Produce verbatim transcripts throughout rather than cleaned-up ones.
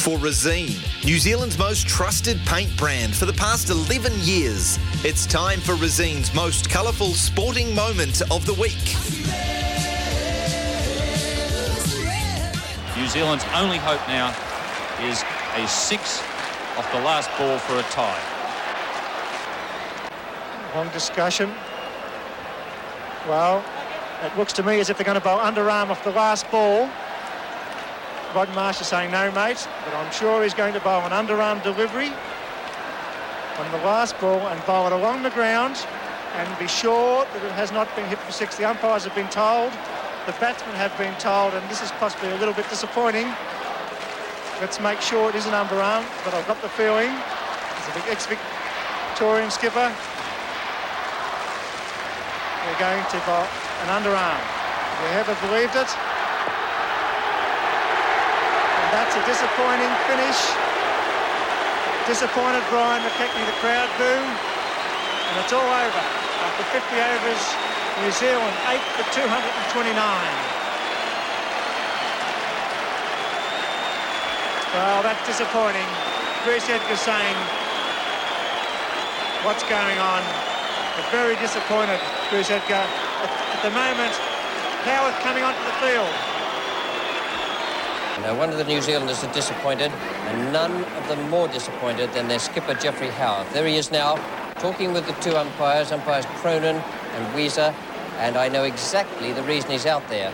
for Resene, New Zealand's most trusted paint brand for the past eleven years. It's time for Resene's most colourful sporting moment of the week. New Zealand's only hope now is a six off the last ball for a tie. Long discussion. Well, it looks to me as if they're going to bowl underarm off the last ball. Rod Marsh is saying no, mate, but I'm sure he's going to bowl an underarm delivery on the last ball and bowl it along the ground and be sure that it has not been hit for six. The umpires have been told, the batsmen have been told, and this is possibly a little bit disappointing. Let's make sure it is an underarm, but I've got the feeling as the ex-Victorian skipper, they're going to bowl an underarm. If you ever believed it. That's a disappointing finish. Disappointed Brian McKechnie, the crowd boom. And it's all over. After fifty overs, New Zealand eight for two twenty-nine. Well, that's disappointing. Bruce Edgar saying, what's going on? We're very disappointed, Bruce Edgar. At, at the moment, Howarth coming onto the field. No wonder the New Zealanders are disappointed, and none of them more disappointed than their skipper, Geoffrey Howarth. There he is now, talking with the two umpires, umpires Cronin and Wieser, and I know exactly the reason he's out there.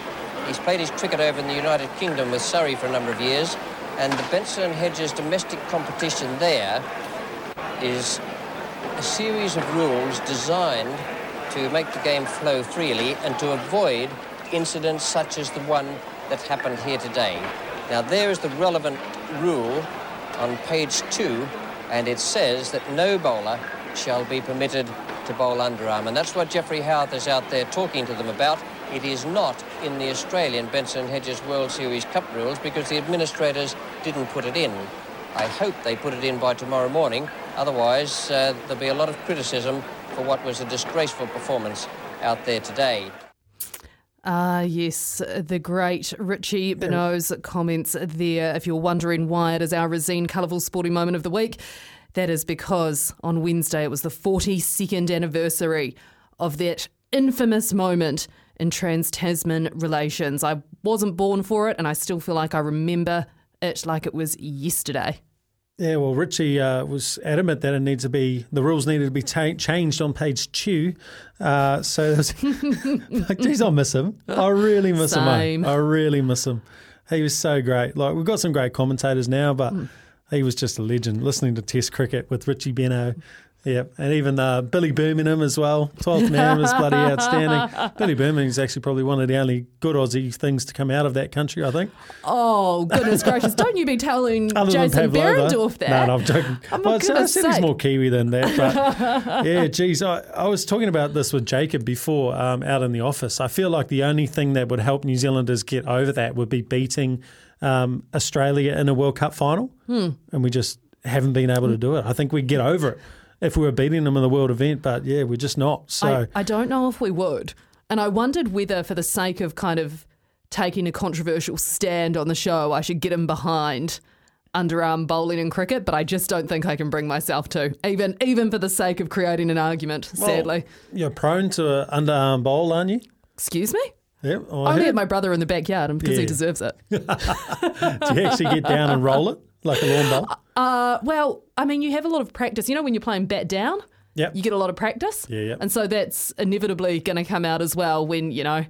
He's played his cricket over in the United Kingdom with Surrey for a number of years, and the Benson and Hedges domestic competition there is a series of rules designed to make the game flow freely and to avoid incidents such as the one that happened here today. Now, there is the relevant rule on page two, and it says that no bowler shall be permitted to bowl underarm, and that's what Geoffrey Howarth is out there talking to them about. It is not in the Australian Benson Hedges World Series Cup rules because the administrators didn't put it in. I hope they put it in by tomorrow morning, otherwise uh, there'll be a lot of criticism for what was a disgraceful performance out there today. Ah, uh, yes, the great Richie Benaud's comments there. If you're wondering why it is our Resene Colourful Sporting Moment of the Week, that is because on Wednesday it was the forty-second anniversary of that infamous moment in trans-Tasman relations. I wasn't born for it, and I still feel like I remember it like it was yesterday. Yeah, well, Richie uh, was adamant that it needs to be the rules needed to be ta- changed on page two. Uh, so, was, like, geez, I miss him. I really miss Same. him. Mate. I really miss him. He was so great. Like, we've got some great commentators now, but mm. he was just a legend. Listening to Test cricket with Richie Benaud, yeah, and even uh, Billy Birmingham as well. Twelfth man was bloody outstanding. Billy Birmingham's actually probably one of the only good Aussie things to come out of that country, I think. Oh, goodness gracious. Don't you be telling Other Jason Berendorf that. No, no, I'm joking. I'm well, not I said say. he's more Kiwi than that. But yeah, geez, I, I was talking about this with Jacob before um, out in the office. I feel like the only thing that would help New Zealanders get over that would be beating um, Australia in a World Cup final. Hmm. And we just haven't been able to do it. I think we get over it if we were beating them in the world event, but yeah, we're just not. So I, I don't know if we would. And I wondered whether for the sake of kind of taking a controversial stand on the show, I should get him behind underarm bowling and cricket, but I just don't think I can bring myself to, even even for the sake of creating an argument, well, sadly. You're prone to an underarm bowl, aren't you? Excuse me? Yeah, I only had my brother in the backyard and because yeah. he deserves it. Do you actually get down and roll it? Like a lawn bowl? Uh, well, I mean, you have a lot of practice. You know, when you're playing bat down, yep. you get a lot of practice. Yeah, yeah. And so that's inevitably going to come out as well when, you know,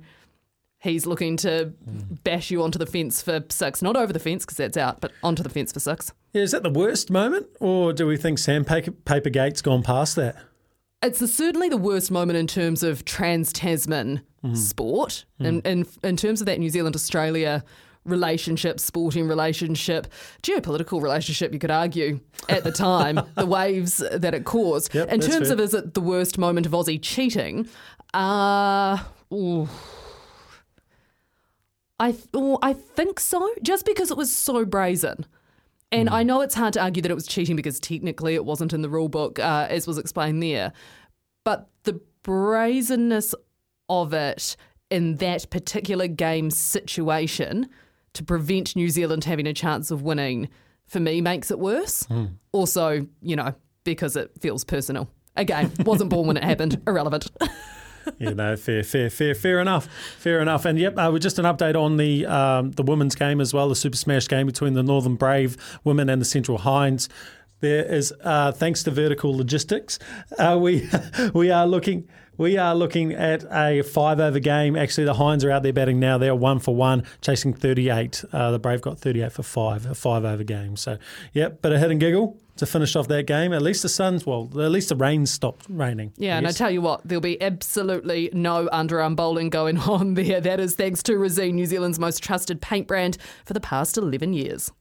he's looking to mm. bash you onto the fence for six. Not over the fence because that's out, but onto the fence for six. Yeah, is that the worst moment? Or do we think Sandpaper Gate's gone past that? It's the, certainly the worst moment in terms of trans-Tasman mm. sport. Mm. In, in, in terms of that New Zealand-Australia relationship, sporting relationship, geopolitical relationship, you could argue, at the time, the waves that it caused. Yep, in terms fair. of, is it the worst moment of Aussie cheating? Uh, ooh, I th- ooh, I think so, just because it was so brazen. And mm. I know it's hard to argue that it was cheating because technically it wasn't in the rule book, uh, as was explained there. But the brazenness of it in that particular game situation to prevent New Zealand having a chance of winning for me makes it worse. Mm. Also, you know, because it feels personal. Again, wasn't born when it happened. Irrelevant. Yeah, no, fair, fair, fair, fair enough, fair enough. And yep, uh, just an update on the um, the women's game as well, the Super Smash game between the Northern Brave women and the Central Hinds. There is, uh, thanks to vertical logistics, uh, we we are looking we are looking at a five over game. Actually, the Hinds are out there batting now. They're one for one, chasing thirty eight. Uh, the Brave got thirty eight for five, a five over game. So yep, bit of hit and giggle to finish off that game. At least the sun's, well, at least the rain stopped raining. Yeah, I and I tell you what, there'll be absolutely no underarm bowling going on there. That is thanks to Resene, New Zealand's most trusted paint brand for the past eleven years.